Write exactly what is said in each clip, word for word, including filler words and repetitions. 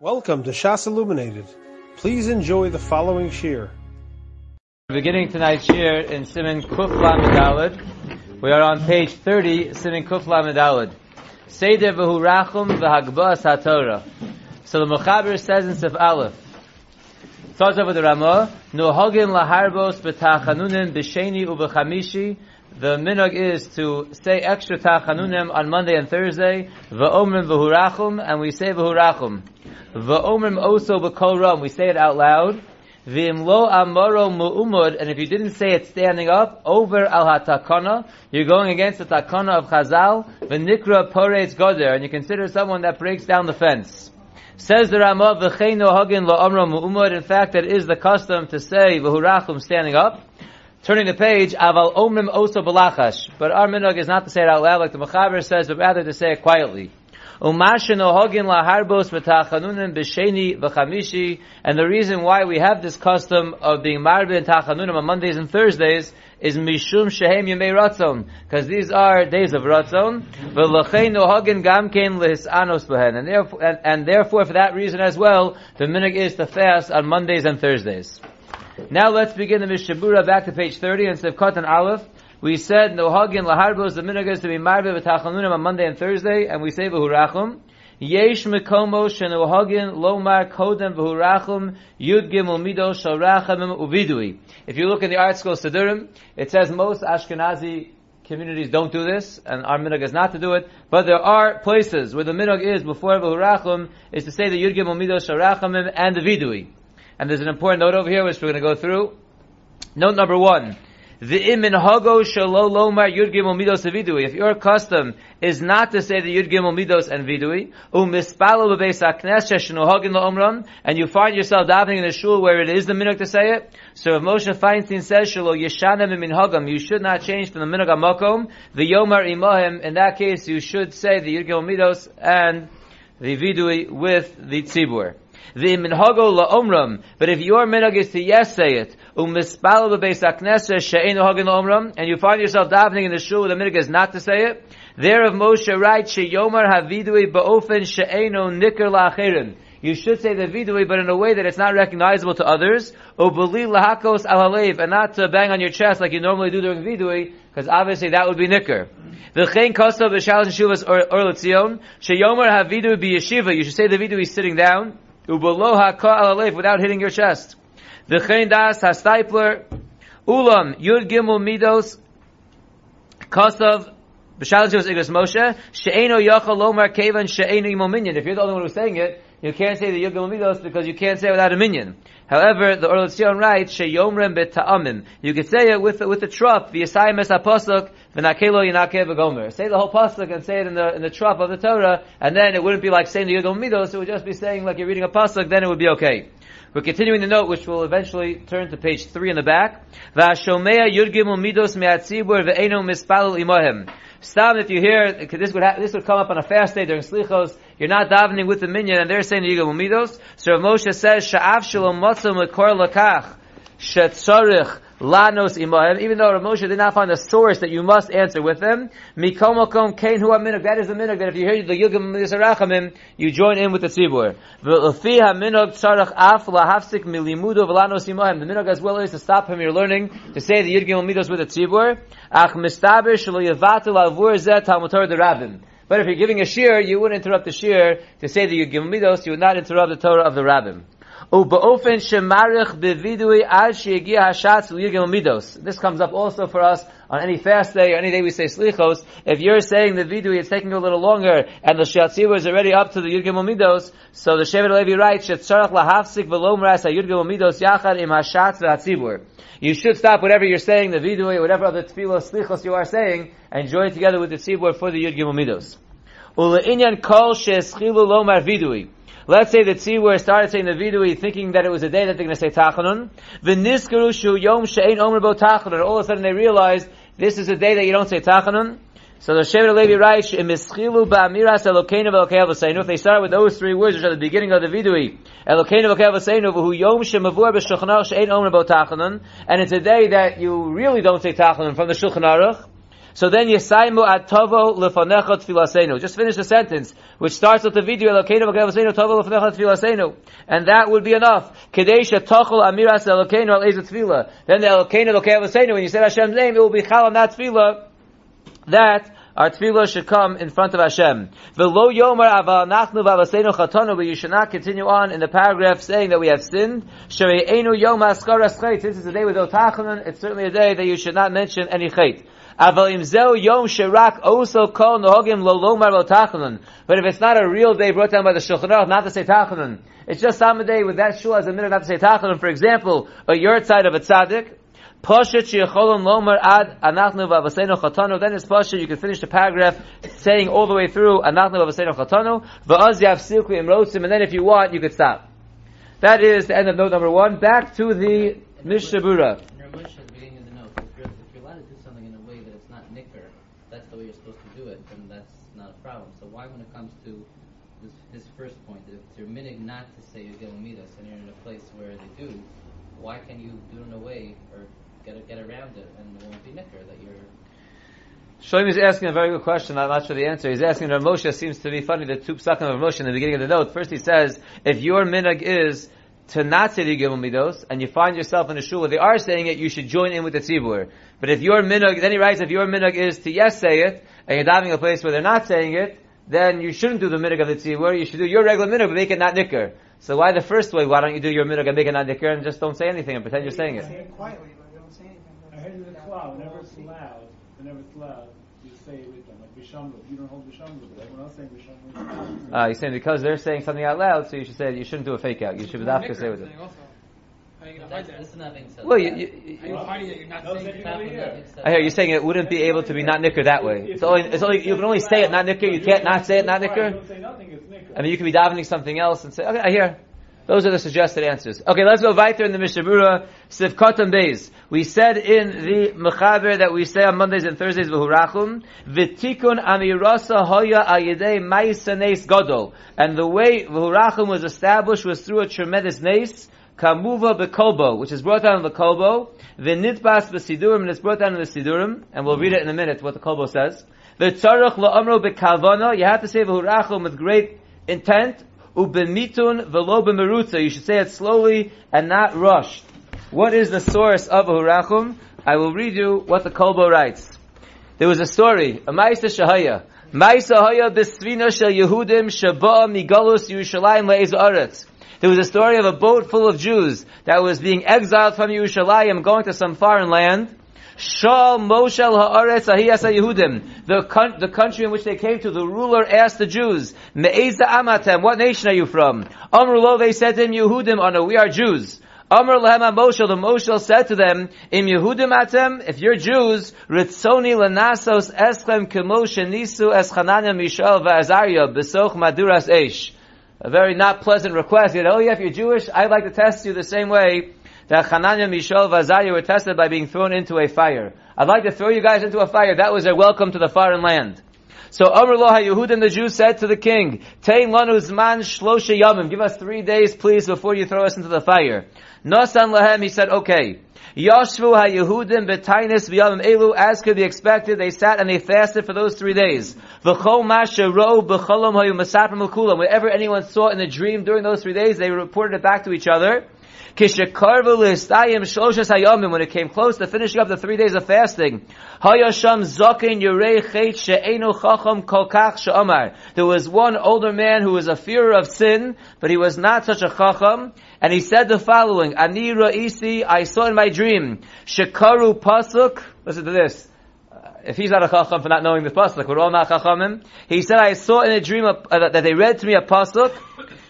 Welcome to Shas Illuminated. Please enjoy the following shir. We're beginning tonight's shir in Simen Kufla Midalad. We are on page thirty, Simen Kufla Midalad. Seder v'hu rachum v'hagbas haTorah. So the Machaber says in Sif Aleph, Tzad Zavod Tzad Ramah, Nuhogin laharbos b'tachanunim b'sheni u'b'chamishi. The minog is to say extra tachanunim on Monday and Thursday. V'omrim v'hu rachum, and we say v'hu rachum. V'omrim oso b'kol ram, we say it out loud. V'imlo amaro mu'umud, and if you didn't say it standing up, over al hatakana, you're going against the takana of Chazal. V'nikra poreitz goder, and you consider someone that breaks down the fence. Says the Ramah, v'chein nohagin la'amro mu'umud, in fact it is the custom to say v'hu rachum standing up. Turning the page, aval omrim oso b'lachash, but our minog is not to say it out loud like the Machaber says, but rather to say it quietly. Umashinohogin laharbos v'tachanunim b'sheni v'chamishi, and the reason why we have this custom of being marbe and tachanunim on Mondays and Thursdays is mishum shehem yemei ratzon, because these are days of ratzon. V'lacheinohogin gamkein lehisanos b'hen, and therefore, and, and therefore for that reason as well, the minog is to fast on Mondays and Thursdays. Now let's begin the Mishnah Berurah back to page thirty and Seif Katan Aleph. We said nohagin laharbos, the minog is to be marveh v'tachanunim on Monday and Thursday, and we say v'hu rachum. Yesh mekomos shenohagin lomar kodem v'hu rachum yud gimel midos shel rachamim uvidui. If you look in the art school Sidurim, it says most Ashkenazi communities don't do this, and our minog is not to do it, but there are places where the minog is before v'hu rachum is to say the yud gimel midos shel rachamim and the vidui. And there's an important note over here which we're going to go through. Note number one. If your custom is not to say the Yud Gimel Midos and Vidui, and you find yourself davening in a shul where it is the minhag to say it, so if Moshe Feinstein says, you should not change from the minhag hamakom, the Yomar Imahim, in that case you should say the Yud Gimel Midos and the Vidui with the Tzibur. The minhago laomram, but if your minhag is to yes say it, umispal b'beis hakneses she'ein nohagin laomram, and you find yourself davening in the shul where the minhag is not to say it, there of Moshe writes she'yomar havidui ba'ofen she'eino nikr la'achirim. You should say the vidui, but in a way that it's not recognizable to others. Ubeli lahakos al halev, and not to bang on your chest like you normally do during vidui, because obviously that would be nikr. V'chein kosto b'shalosh shulas or l'tzion she'yomar havidui b'yeshiva. You should say the vidui sitting down. Ubaloha ka alalef, without hitting your chest. The chen das hastipler ulam yud gimel midos kostav b'shal shivas igros Moshe she'eno yachal lomar kevan she'eno imol minyan. If you're the only one who's saying it, you can't say the yud gimel midos because you can't say it without a minyan. However, the Or L'Tzion writes she'yomrem b'ta'amim. You could say it with with the trup v'yisayim es haposuk v'nakelo yinakev v'gomer. Say the whole pasuk and say it in the in the trup of the Torah, and then it wouldn't be like saying the Yud Gimel Midos. It would just be saying like you're reading a pasuk. Then it would be okay. We're continuing the note, which will eventually turn to page three in the back. V'ashomea Yud Gimel Midos me'atzibur ve'eno mispalul imohem. Stam, if you hear this would ha- this would come up on a fast day during slichos. You're not davening with the minyan, and they're saying the Yud Gimel Midos. So Rav Moshe says sha'av shalom. Even though Rav Moshe did not find a source that you must answer with them, that is the minhag that if you hear the Yud Gimel Midos Rachamim, you join in with the tzibur. The minhag as well is to stop from your learning to say the Yud Gimel Midos with the tzibur. But if you're giving a shir, you wouldn't interrupt the shir to say the Yud Gimel Midos. You would not interrupt the Torah of the Rabbim. This comes up also for us on any fast day or any day we say slichos. If you're saying the vidui, it's taking a little longer, and the Shas Illuminated dot org is already up to the Yud Gimel Midos, so the Shevet HaLevi writes, you should stop whatever you're saying, the vidui, whatever other tefillos slichos you are saying, and join together with the tzibur for the Yud Gimel Midos. Let's say the tzibur started saying the vidui, thinking that it was a day that they're going to say tachanun. V'niskaru shu yom she'ein omer bo tachanun. All of a sudden they realized this is a day that you don't say tachanun. So the Shevet HaLevi writes, if they start with those three words, which are the beginning of the vidui, and it's a day that you really don't say tachanun from the Shulchan Aruch. So then, Yesaimu atovo lefonecha tfilasenu. Just finish the sentence, which starts with the video, Elokeinu v'gavasenu tovo lefonecha tfilasenu. And that would be enough. Kedesha tochol amiras Elokeinu al eza tfilah. Then the Elokeinu v'gavasenu, when you say Hashem's name, it will be chal on that tfilah. That our tefillah should come in front of Hashem. V'lo yomer aval nachnu v'avaseinu chatonu, but you should not continue on in the paragraph saying that we have sinned. Shere'enu yom ha'askaras chait. Since it's a day with Otachanun, it's certainly a day that you should not mention any chait. Aval im zeu yom sherak oso kol nohogim lo lomar lo tachanun. But if it's not a real day brought down by the Shulchan Aruch, not to say tachanun. It's just some day with that shul as a minute not to say tachanun. For example, a yurt side of a tzaddik. Poshet sheyecholon lomer ad anachnu v'avaseinu chatanu. Then it's poshet. You can finish the paragraph saying all the way through anachnu v'avaseinu chatanu v'az yafsilku imrotzim. And then if you want, you could stop. That is the end of note number one. Back to the Mishnah Berurah. Why can you do it in a way or get get around it and it won't be nicker that you're... Shlomi is asking a very good question. I'm not sure the answer. He's asking Rav Moshe. Seems to be funny, the two psakim of Rav Moshe in the beginning of the note. First he says, if your minhag is to not say the Gimel Midos, and you find yourself in a shul where they are saying it, you should join in with the tzibur. But if your minhag, then he writes, if your minhag is to yes say it, and you're diving a place where they're not saying it, then you shouldn't do the minhag of the tzibur. You should do your regular minhag, but make it not nicker. So why the first way? Why don't you do your minhag and make it not nicker and just don't say anything and pretend you're saying it? Say it quietly, but don't say anything. I heard it in the cloud. Whenever it's loud, whenever it's loud, you say it with them. Like Bishamlu. You don't hold Bishamlu, but everyone else saying Bishamlu. Ah, uh, you're saying because they're saying something out loud, so you should say you shouldn't do a fake out. You should have to say with them. Well, you, you, you, are you that that I hear you're saying it wouldn't be able to be not nicker that way. It's only, it's only, you can only say it not nicker. You can't not say it not nicker. I mean, you can be davening something else and say, okay, I hear. Those are the suggested answers. Okay, let's go weiter in the Mishnah Berurah. Sif Katan Aleph. We said in the Machaber that we say on Mondays and Thursdays, V'hurachum, V'tikun amirasa hoya ayidei ma'isa neis gadol. And the way V'hurachum was established was through a tremendous neis, Kamuva b'kolbo, which is brought down in the Kolbo, v'nitbas b'sidurim, and it's brought down in the sidurim, and we'll read it in a minute, what the Kolbo says. V'tzarech la'amro b'kavana, you have to say v'hurachum with great intent, u'b'mitun v'lo b'merutza, you should say it slowly and not rushed. What is the source of v'hurachum? I will read you what the Kolbo writes. There was a story, a ma'isa shahaya, ma'isa haya b'svina shel Yehudim shaba'a migalus Yerushalayim le'ez aretz. There was a story of a boat full of Jews that was being exiled from Yerushalayim, going to some foreign land. Shal Moshel ha'aretz ahiyasa Yehudim. The country in which they came to, the ruler asked the Jews, Me'eza amatem, what nation are you from? Amru lo, they said to him, Yehudim, oh no, we are Jews. Amr lahem ha'moshel, the Moshel said to them, Im Yehudim atem, if you're Jews, Ritzoni lanasos eschem kemo shenisu eschananim Mishael va'azariah besoch maduras eish. A very not pleasant request. You know, oh yeah, if you're Jewish, I'd like to test you the same way that Hananiah, Mishael, Azariah were tested by being thrown into a fire. I'd like to throw you guys into a fire. That was their welcome to the foreign land. So Amr lo ha-Yehudim, the Jews said to the king, Tein lanu zman shlosha yamim. Give us three days, please, before you throw us into the fire. Nosan lahem, he said, okay. Yashvu ha-Yehudim betainis v'yamim elu, as could be expected, they sat and they fasted for those three days. V'chol ma shero b'cholom hayu masapim l'kulam. Whatever anyone saw in a dream during those three days, they reported it back to each other. Kishekarvu l'histayim shloshas hayomim. When it came close to finishing up the three days of fasting, hayasham zaken yurei chait she'enu chacham kol kach she'amar. There was one older man who was a fearer of sin, but he was not such a chacham, and he said the following: Ani ra'isi, I saw in my dream shekaru pasuk. Listen to this. If he's not a chacham for not knowing the pasuk, we're all not chachamim. He said, I saw in a dream a, uh, that they read to me a pasuk.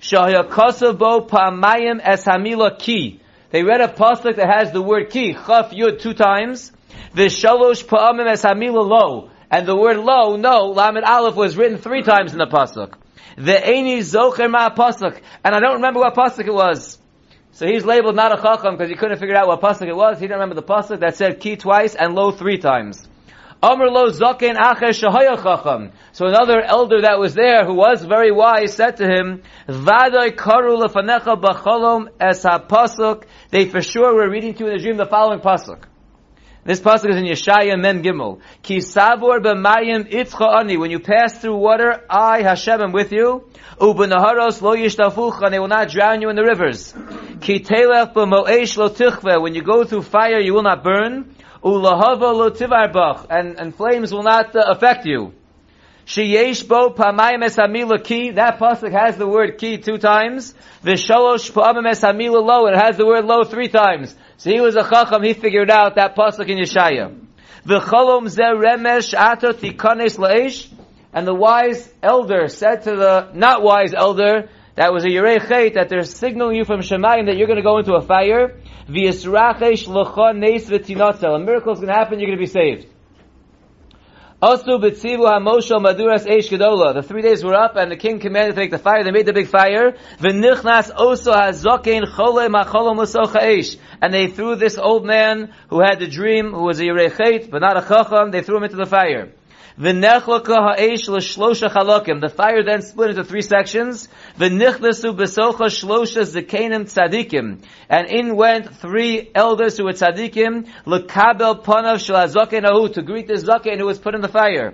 Shahyakosovo Pamayim es Hamila Ki. They read a pasuk that has the word ki, chaf yud, two times. Vishalosh Pa'amim es Hamila Lo. And the word lo, no, Lamed Aleph was written three times in the pasuk. The Aini Zocher Ma pasuk. And I don't remember what pasuk it was. So he's labeled not a chacham because he couldn't figure out what pasuk it was. He didn't remember the pasuk that said ki twice and lo three times. Amr lo zaken acher shehaya chacham. So another elder that was there, who was very wise, said to him, "Vaday karu lefanecha b'cholom es hapasuk." They for sure were reading to you in the dream the following pasuk. This pasuk is in Yeshaya Mem Gimel. Ki savor b'mayim itzcha'ani. When you pass through water, I, Hashem, am with you. U'b'naharos lo yishtafucha. And they will not drown you in the rivers. Ki telech b'mo'esh lo tichve. When you go through fire, you will not burn. U'lahava lo tivarbach. And, and flames will not uh, affect you. Sheyesh bo pa'mayim es hamila ki. That pasuk has the word ki two times. V'shalosh pa'amim es hamila lo. It has the word lo three times. So he was a chacham, he figured out that pasuk in Yeshaya. V'cholom ze remesh ato tikanes la'esh. And the wise elder said to the not wise elder, that was a yirei chait, that they're signaling you from Shemayim that you're going to go into a fire. V'yisrachesh l'chon neis v'tinotzel. A miracle's going to happen, you're going to be saved. Osu b'tzivu ha'moshel maduras eish gedola. The three days were up and the king commanded to make the fire. They made the big fire. V'nichnas osu ha'zokein chole ma'cholom l'socha eish. And they threw this old man who had the dream, who was a yirei chait, but not a chacham, they threw him into the fire. V'nechlaka ha'esh l'shlosha chalakim. The fire then split into three sections. V'nichnasu b'socha shlosha zekenim tzadikim. And in went three elders who were tzadikim. L'kabel panav shlazoken ahu. To greet the zaken who was put in the fire.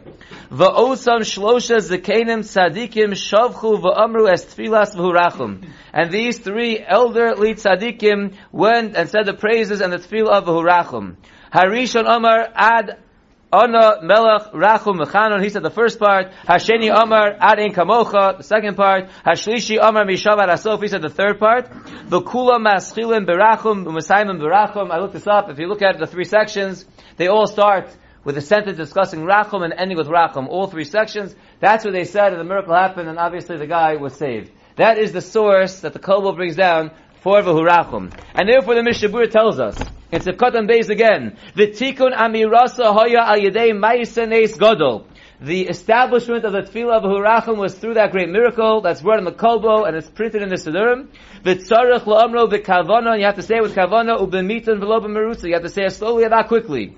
V'osam shlosha zekenim tzadikim shavchu v'amru es tfilas v'hurachum. And these three elderly tzadikim went and said the praises and the tefillah of v'hurachum. Harishon Omar ad Ana melech rachum mechanon. He said the first part. Hasheni Amar ad ein kamocha. The second part. Hashlishi Amar mishavad asof. He said the third part. V'kula maschilim berachum u'mesayim berachum. I looked this up. If you look at the three sections, they all start with a sentence discussing rachum and ending with rachum. All three sections. That's what they said, and the miracle happened, and obviously the guy was saved. That is the source that the Kolbo brings down for v'hurachum. And therefore the Mishnah Berurah tells us, it's a Katan Beis again. The Tikkun Amirasa Hoya Al Yedei Ma'isa Neis Gadol. The establishment of the Tefillah of Hurachim was through that great miracle. That's word in the Kolbo, and it's printed in the Sidurim. The Tzarech La'amro V'Kavana. You have to say it with Kavana. U'B'Mitan V'Lo B'Merutza. You have to say it slowly and not quickly.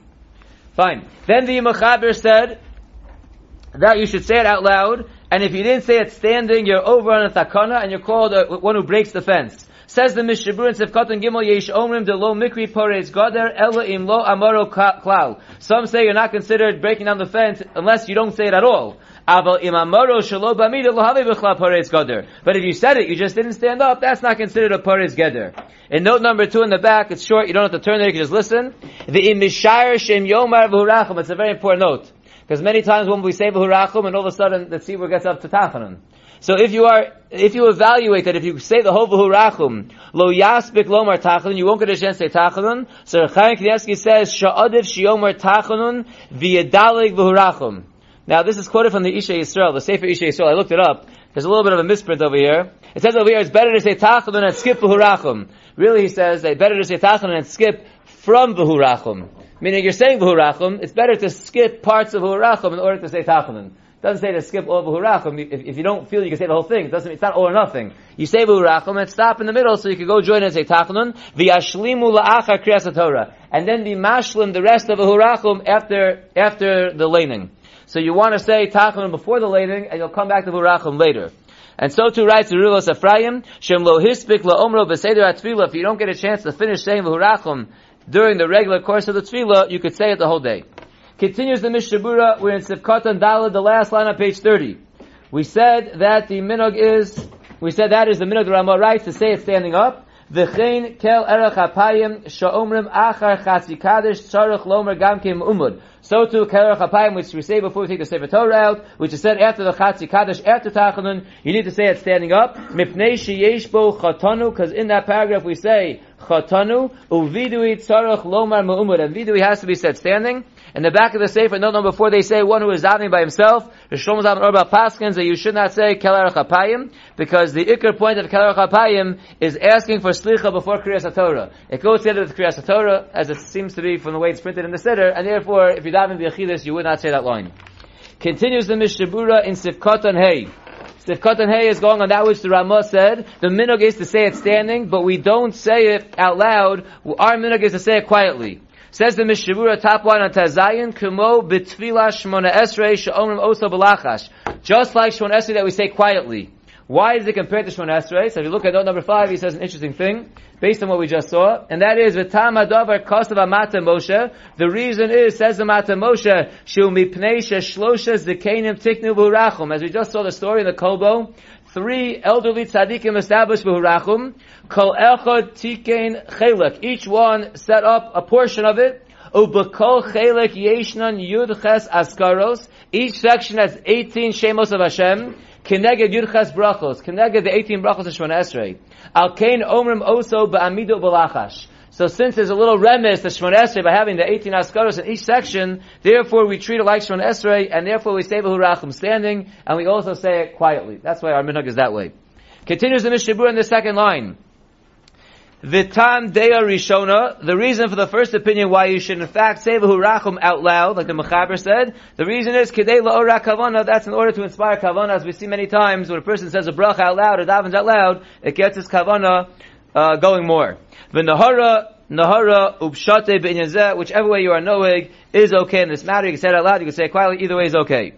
Fine. Then the Machaber said that you should say it out loud, and if you didn't say it standing, you're over on a Takana, and you're called a, one who breaks the fence. Says the Mishnah Berurah in Sif Katan Gimel, Yesh Omrim de lo mikri poreis gader ela im lo amaro klal. Some say you're not considered breaking down the fence unless you don't say it at all. Aval im amaro shelo b'amida lo havi b'chla poreis gader. But if you said it, you just didn't stand up, that's not considered a poreis gader. In note number two in the back, it's short, you don't have to turn there, you can just listen. The im mishar shem yomar v'hurachum. It's a very important note. Because many times when we say v'hurachum, and all of a sudden the tzibur gets up to tachanan. So if you are, if you evaluate that if you say the whole v'hurachum, lo yaspik lomar tachanun, you won't get a chance to say tachanun. So Chaim Knievsky says, sha'adiv shiomar tachanun v'yedalig v'hurachum. Now this is quoted from the Isha Yisrael, the Sefer Isha Yisrael. I looked it up. There's a little bit of a misprint over here. It says over here, it's better to say tachanun and skip v'hurachum. Really he says, it's better to say tachanun and skip from v'hurachum. Meaning you're saying v'hurachum, it's better to skip parts of v'hurachum in order to say tachanun. Doesn't say to skip all v'hurachum. If, if you don't feel you can say the whole thing, it doesn't. It's not all or nothing. You say v'hurachum and stop in the middle, so you can go join and say tachanun v'yashlimu la'achar kriyas Torah, and then the mashlim the rest of v'hurachum after after the laning. So you want to say tachanun before the laning, and you'll come back to v'hurachum later. And so too writes the Ruva Sefrayim shem lo hispik la'omro b'seder ha'tefillah. If you don't get a chance to finish saying v'hurachum during the regular course of the tefillah, you could say it the whole day. Continues the Mishnah Berurah, we're in Sif Katan Daled, the last line on page thirty. We said that the minog is, we said that is the minog the Rambam writes to say it standing up. V'chein kel erech ha'payim sha'omrim achar chatzi kadosh tzarech lomer gam kim umud. So too kel erech ha'payim, which we say before we take the Sefer Torah out, which is said after the chatzi kadosh, after tachanun, you need to say it standing up. Mipnei sheyesh bo chatanu, because in that paragraph we say chatanu uvidui tzarech lomer me'umud, and vidui has to be said standing. In the back of the Sefer, note number four, they say one who is davening by himself, the Shlomo Zalman Orbach paskins that you should not say Kel Erech HaPayim, because the Iker point of Kel Erech HaPayim is asking for Slicha before Kriyas HaTorah. It goes together with Kriyas HaTorah, as it seems to be from the way it's printed in the Siddur, and therefore, if you daven the Achilles, you would not say that line. Continues the Mishnah Berurah in Sif Katan Hey. Sif Katan Hey is going on that which the Rambam said. The minog is to say it standing, but we don't say it out loud. Our minog is to say it quietly. Says the Mishnah Berurah, top line on Tazayin, Kumo b'tfilah shmona esrei she'omrim oso b'lachash. Just like shmona esrei that we say quietly. Why is it compared to Shemona Esrei? So if you look at note number five, he says an interesting thing, based on what we just saw, and that is, V'tama davar kasav Amata Moshe, the reason is, says Amata Moshe, Shu mipnei sheshloshes zekanim tiknu b'hurachum. As we just saw the story in the Kolbo, three elderly tzaddikim established b'hurachum, kol echad tikein chelek, each one set up a portion of it, ubekol chelek yeshnan yudches askaros, each section has eighteen shemos of Hashem, Keneged Yurchas Brachos, Keneged the eighteen Brachos of Shemona Esrei. Al Kain Omrim Oso Ba'amidu Balachash. So since there's a little remiss to Shemona Esrei by having the eighteen Askaros in each section, therefore we treat it like Shemona Esrei, and therefore we say B'hurachim standing, and we also say it quietly. That's why our minhag is that way. Continues the Mishnah Berurah in the second line. Vitam Deya Rishona, the reason for the first opinion why you should in fact say V'hurachum out loud, like the Machaber said, the reason is Kedei La'ora Kavana, that's in order to inspire Kavana, as we see many times, when a person says a bracha out loud, or davens out loud, it gets his Kavana uh, going more. V'nahara, Nahara, Upshate B'inyanzeh, whichever way you are knowing, is okay in this matter. You can say it out loud, you can say it quietly, either way is okay.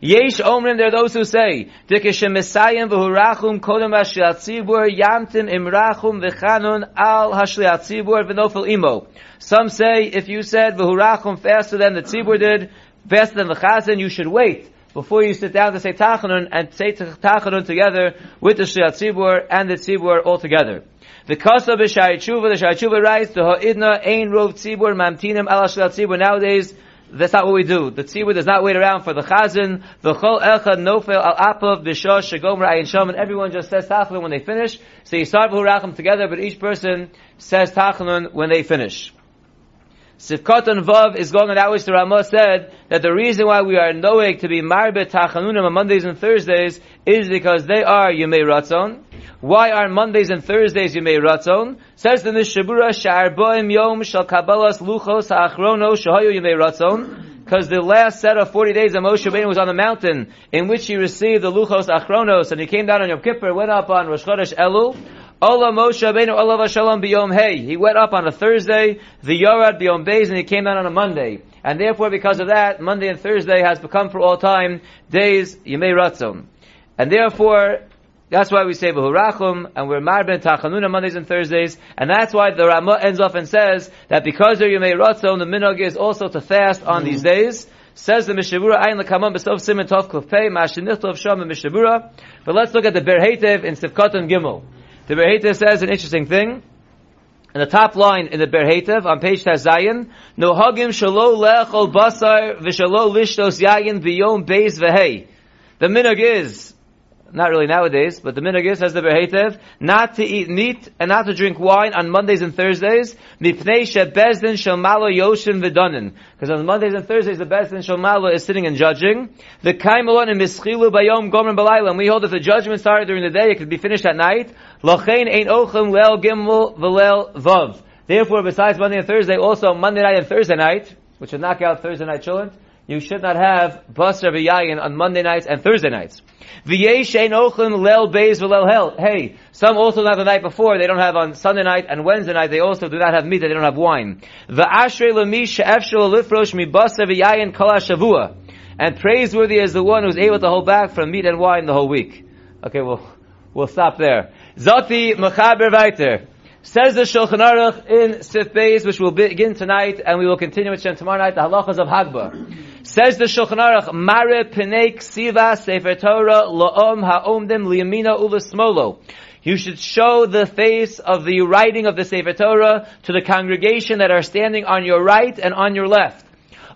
Yesh Omrim, there are those who say, Dikeshem Messiah v'hurachum kodem hashliatzibur yamtim imrachum v'chanun al hashliatzibur v'nofil imo. Some say, if you said v'hurachum faster than the tzibur did, faster than the chazan, you should wait before you sit down to say tachanun, and say tachanun together with the shliatzibur and the tzibur all together. The Kasa b'Shaarei Tshuva, the Shaarei Tshuva writes, the ha'idna ein rov tzibur mamtinim al hashliatzibur. Nowadays, that's not what we do. The tzibur does not wait around for the chazan. The chol echad nofel al apav b'shosh shegomer ayin shom. And everyone just says tachanun when they finish. So you start v'hurachim together, but each person says tachanun when they finish. Sif Katan Vav is going on that which the Rambam said, that the reason why we are knowing to be marbet tachanunim on Mondays and Thursdays is because they are Yemei Ratzon. Why are Mondays and Thursdays Yemei Ratzon? Says the Mishnah Berurah, She'arboim Yom Shel Kabbalas Luchos Ha'achrono Shehoyu Yemei Ratzon, because the last set of forty days of Moshe Rabbeinu was on the mountain in which he received the Luchos Achronos, and he came down on Yom Kippur, went up on Rosh Chodesh Elul. Allah Moshe Rabbeinu Allah Vashalom Biyom Hey. He went up on a Thursday, the Yorad Biyom Beis, and he came down on a Monday. And therefore, because of that, Monday and Thursday has become for all time days Yemei Ratzon. And therefore, that's why we say B'hurachum, and we're Marben Tachanun on Mondays and Thursdays. And that's why the Rambam ends off and says that because they're Yemei Ratzon, the minog is also to fast on mm-hmm. these days. Says the Mishnah Berurah, Ayin L'kamon B'sof Simen Tov Kufpei, Ma'ashinichtov Shom and Mishnah Berurah. But let's look at the Berheitev in Sif Katan Gimel. The Berheitev says an interesting thing. In the top line in the Berheitev, on page Tazayin, Nohagim shalo lechol basar v'shalo lishtos yayin v'yom beis v'hei. The minhag is, not really nowadays, but the minhag is, says the Berheitev, not to eat meat and not to drink wine on Mondays and Thursdays, mipnei shebezdin shalmalo yoshin v'donin. Because on Mondays and Thursdays, the bezdin shalmalo is sitting and judging. The kaimalon and mischilu bayom gomrim balayla. We hold that the judgment started during the day, it could be finished at night. Lochein ein ochem leil gimel v'leil vav. Therefore, besides Monday and Thursday, also Monday night and Thursday night, which would knock out Thursday night children, you should not have basar v'yayin on Monday nights and Thursday nights. V'yesh ein ochem leil beis v'leil hel. Hey, some also not the night before, they don't have on Sunday night and Wednesday night, they also do not have meat, they don't have wine. V'ashrei l'mi she'efshel l'ifrosh mi basar v'yayin kol ha'shavua. And praiseworthy is the one who's able to hold back from meat and wine the whole week. Okay, well, we'll stop there. Zati Machaber Weiter. Says the Shulchan Aruch in Sif Beis, which will begin tonight, and we will continue with Shem tomorrow night, the halachas of Hagbah. Says the Shulchan Aruch, Mare P'nei Ksiva Sefer Torah Lo'om Ha'omdim Liyamina U'V'Smolo. You should show the face of the writing of the Sefer Torah to the congregation that are standing on your right and on your left.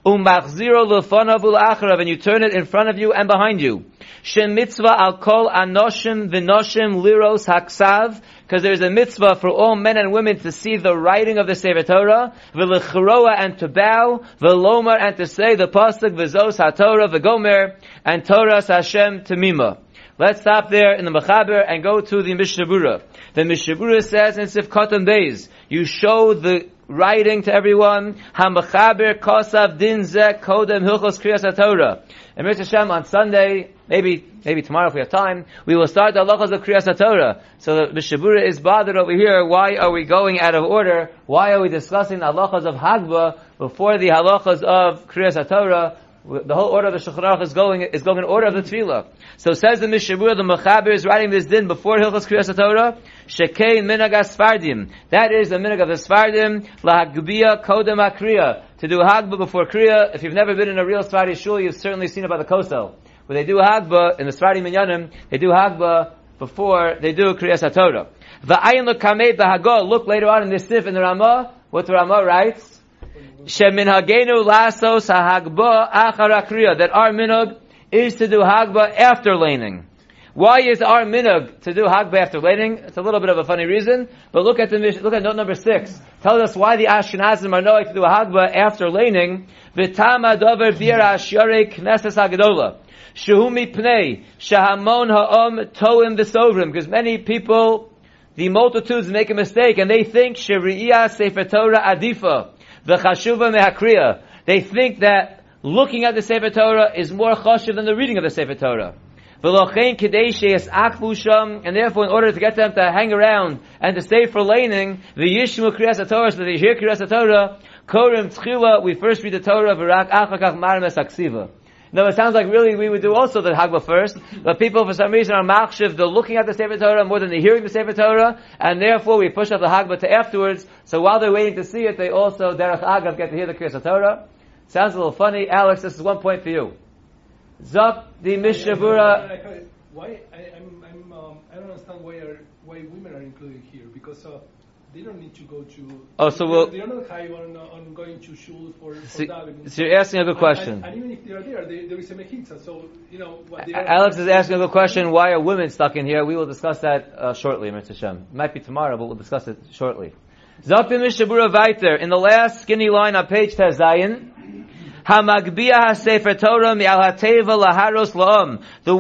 Umachziro l'fonav ul'acharav, and you turn it in front of you and behind you. Shem mitzvah al kol anoshim v'noshim liros haksav, because there is a mitzvah for all men and women to see the writing of the Sefer Torah, v'lechroa, and to bow, v'lomar, and to say the pasuk v'zos haTorah v'gomer, and Torahs Hashem Tamima. Let's stop there in the Machaber and go to the Mishnah Berurah. The Mishnah Berurah says in Sif Katan Beis, you show the writing to everyone. Hamachaber kosav din zeh kodem hilchos kriyas haTorah. And Mister Hashem, on Sunday, maybe maybe tomorrow if we have time, we will start the halachos of kriyas haTorah. So the Mishnah Berurah is bothered over here. Why are we going out of order? Why are we discussing the halachos of Hagbah before the halachos of kriyas haTorah? The whole order of the Shulchan Aruch is going is going in order of the Tefillah. So says the Mishnah Berurah, the Machaber is writing this din before Hilchos Kriyas HaTorah. Shekein minag Sfardim. That is the minag of the Sfardim, lahagbiya kodem hakriya, to do hagbah before kriya. If you've never been in a real Sephardi shul, you've certainly seen it by the kosel, where they do hagbah in the Sephardi minyanim. They do hagbah before they do Kriyas HaTorah. Va'ayin l'kamei b'hagol. Look later on in this sif in the Ramah. What the Ramah writes? That our minhag is to do hagbah after laning. Why is our minhag to do hagbah after laning? It's a little bit of a funny reason, but look at the look at note number six. Tells us why the Ashkenazim are knowing to do hagbah after laning. Because many people, the multitudes, make a mistake and they think Shari'iyah Sefer Torah Adifa. The chashuva mehakriya. They think that looking at the Sefer Torah is more chashuv than the reading of the Sefer Torah. And therefore, in order to get them to hang around and to stay for laning, the yishmu kriyas Torah, so that they hear kriyas Torah, korim tchila. We first read the Torah v'rak achakach marmes aksiva. Now it sounds like really we would do also the Hagbah first, but people for some reason are machshiv, they're looking at the Sefer Torah more than they're hearing the Sefer Torah, and therefore we push up the Hagbah to afterwards, so while they're waiting to see it, they also, derech agav, get to hear the Kriyas Torah. Sounds a little funny. Alex, this is one point for you. Zok, the Mishnah Berurah. Why, I, I'm, I'm, um, I don't understand why are, why women are included here, because uh, they don't need to go to... Oh, so we'll... They're not high on, on going to shul for, for so, davening. So you're asking a good question. And, and, and even if they are there, they, there is a mechitza. So, you know... What they are, Alex is asking a good question. Why are women stuck in here? We will discuss that uh, shortly, Mister Hashem. It might be tomorrow, but we'll discuss it shortly. Zaktim Mishnah Berurah Vayter. In the last skinny line on page Tezayin... The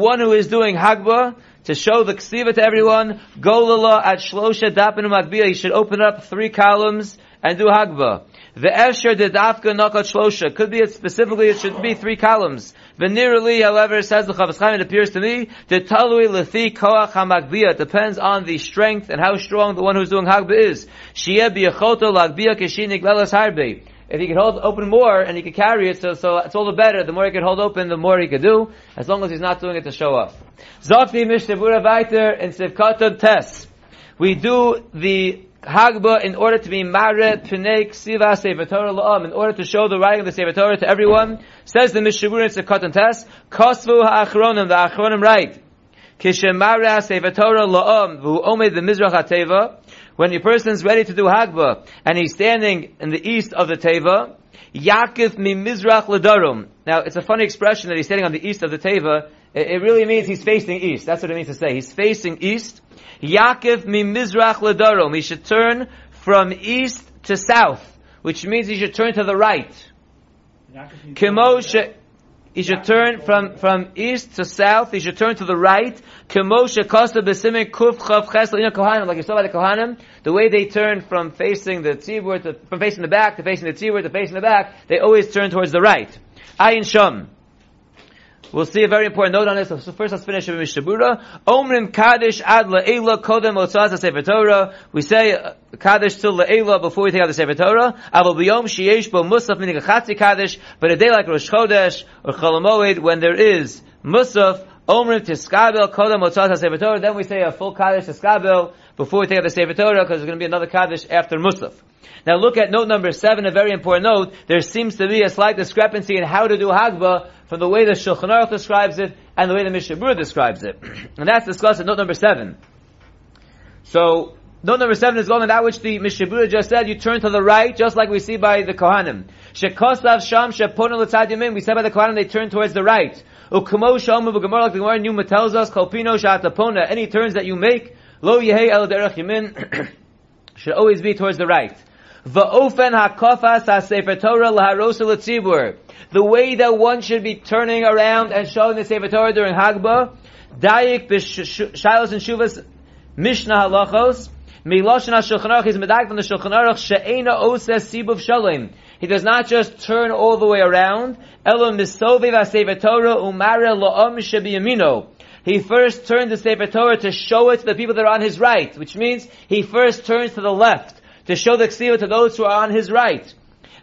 one who is doing Hagbah to show the ksiva to everyone, golala at shlosha dapin magbiya. He should open up three columns and do Hagbah. The esher de dafka nakat shlosha. Could be it specifically, it should be three columns. Venerally, however, says the Chavetz Chaim, it appears to me, the talui lethi koach hamagbiya. Depends on the strength and how strong the one who's doing Hagbah is. Sheyeh biyachoto lagbiya keshinik lelas harbe. If he could hold open more and he could carry it, so, so it's all the better. The more he could hold open, the more he could do, as long as he's not doing it to show off. Zokti Mishnah Berurah Vayter and Sif Katan Tes. We do the Hagbah in order to be Maret Pnei Ksiva Sefer Torah La'am, in order to show the writing of the Sefer Torah to everyone. Says the Mishnah Berurah and Sif Katan Tes, Kosvu Ha'achronim, the Achronim write, Kishemara Sefer Torah La'am, V'hu Omed the Mizrach HaTeva. When a person's ready to do Hagbah, and he's standing in the east of the Teva, Yakif mi Mizrach Ladarum. Now, it's a funny expression that he's standing on the east of the Teva. It, it really means he's facing east. That's what it means to say. He's facing east. Yakif mi Mizrach Ladarum. He should turn from east to south, which means he should turn to the right. Kemoshe... He should turn from, from east to south. He should turn to the right. Kemoshe Kosta B'Simen Kufcha V'Ches L'Inyan Kohanim. Like you saw by the Kohanim, the way they turn from facing the tzibur to, from facing the back to facing the tzibur to facing the back, they always turn towards the right. Ayin Shom. We'll see a very important note on this. So first let's finish with Mishnah Berurah. Omrim Kaddish Ad Le'ela Kodem Otzaz HaSefer Torah. We say uh, Kaddish till Le'ela before we take out the Sefer Torah. Avol B'yom Sheyesh Bo Musaf Minig HaChatzi Kaddish. But a day like Rosh Chodesh or Chol HaMoed, when there is Musaf, Omrim Tiskabel Kodem Otzaz HaSefer Torah. Then we say a full Kaddish Tiskabel before we take out the Sefer Torah, because there's going to be another Kaddish after Musaf. Now look at note number seven, a very important note. There seems to be a slight discrepancy in how to do Hagbah from the way the Shulchan Aruch describes it and the way the Mishnah Berurah describes it. And that's discussed in note number seven. So, note number seven is going on that which the Mishnah Berurah just said. You turn to the right, just like we see by the Kohanim. Shekosav Sham Sheponu L'Tzad Yamin. We said by the Kohanim, they turn towards the right. Ukmo Shomu V'Gemar, like the Gemara Numa tells us, Kolpino Shatapona. Any turns that you make, Lo Yehei El Derech Yamin, should always be towards the right. The way that one should be turning around and showing the Sefer Torah during Hagbah, Dayik B'Shaylos and Shuvas Mishnah Halachos, Miloshin HaShulchan Aruch, he's Medayik from the Shulchan Aruch, She'ena Oses Sibuv Shalem. He does not just turn all the way around, Elo Misoviv HaSefer Torah Umare Lo'om Shebiyamino. He first turns the Sefer Torah to show it to the people that are on his right, which means he first turns to the left to show the ksiva to those who are on his right.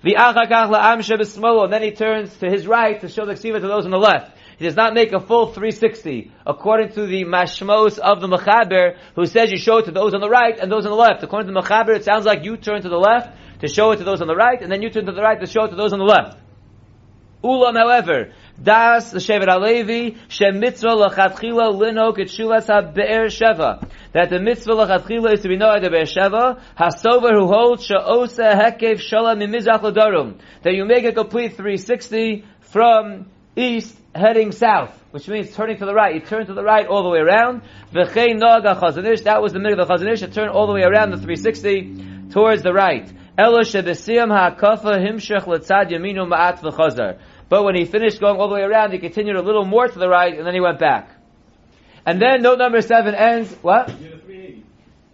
And then he turns to his right to show the ksiva to those on the left. He does not make a full three sixty, according to the mashmos of the Machaber, who says you show it to those on the right and those on the left. According to the Machaber, it sounds like you turn to the left to show it to those on the right, and then you turn to the right to show it to those on the left. Ulam, however, das Shevet HaLevi shemitzvah lachatchila linok et shulas haBe'er Sheva, that the mitzvah lachatchila is to be known at the Be'er Sheva hasover, who holds she'osa hekev shala mimizrach l'darum, that you make a complete three sixty from east heading south, which means turning to the right. You turn to the right all the way around. V'chein naga chazanish, that was the middle of the chazanish, to turn all the way around the three sixty towards the right. Elo shebesiyam ha'kafa himshech l'tzad yaminu ma'at v'chazar. But when he finished going all the way around, he continued a little more to the right, and then he went back. And then note number seven ends, what?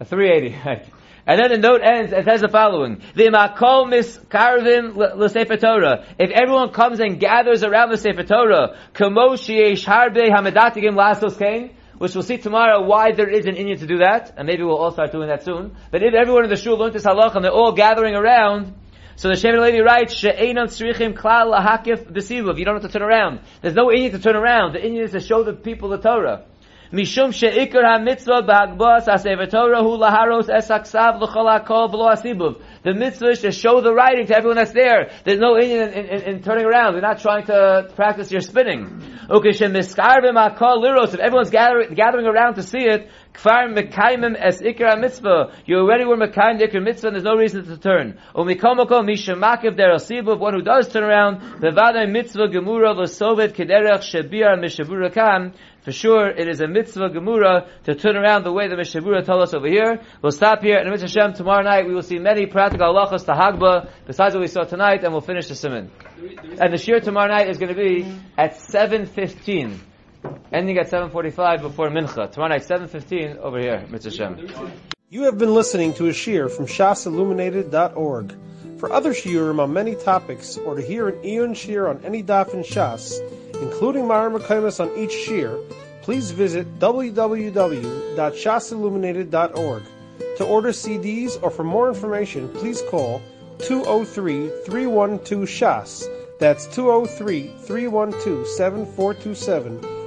A three eighty, right. And then the note ends and says the following: V'makol miskarvim l'Sefer Torah. If everyone comes and gathers around the Sefer Torah, kamo sheyesh harbe hamedatigim lasos kain, which we'll see tomorrow why there is an Indian to do that, and maybe we'll all start doing that soon. But if everyone in the shul learned this halach and they're all gathering around, so the Shevet HaLevi writes, she'einam tzrichim klal lahakif b'sivav. You don't have to turn around. There's no Indian to turn around. The Indian is to show the people the Torah. Mishum she'ikar ha-mitzvah b'hagbas ha-sefer Torah hu laharos es haksav l'chol hakol v'lo ha-sibuv. The mitzvah is to show the writing to everyone that's there. There's no Indian in, in, in turning around. You're not trying to practice your spinning. Okay, she'miskarvim hakol liros. If everyone's gathering, gathering around to see it, kfar mekaimim es ikar ha-mitzvah. You already were mekaim the ikar mitzvah, and there's no reason to turn. Umikomoko mishemakiv der ha-sibuv. One who does turn around, bevadai mitzvah gemura v'sovet kederech shebiar mishavurakan. For sure, it is a mitzvah gemura to turn around the way the Mishnah Berurah told us over here. We'll stop here, and Mister Hashem, tomorrow night we will see many practical halachas to Hagbah, besides what we saw tonight, and we'll finish the siman. And the shiur tomorrow night is going to be at seven fifteen, ending at seven forty-five before Mincha. Tomorrow night, seven fifteen, over here, Mister Hashem. You have been listening to a shiur from Shas Illuminated dot org. For other shiurim on many topics, or to hear an Iyun shiur on any daf in Shas, including Ma'arim HaKaimas on each shiur, please visit w w w dot shas illuminated dot org. To order C Ds or for more information, please call two oh three, three one two, S H A S. That's two oh three, three one two, seven four two seven,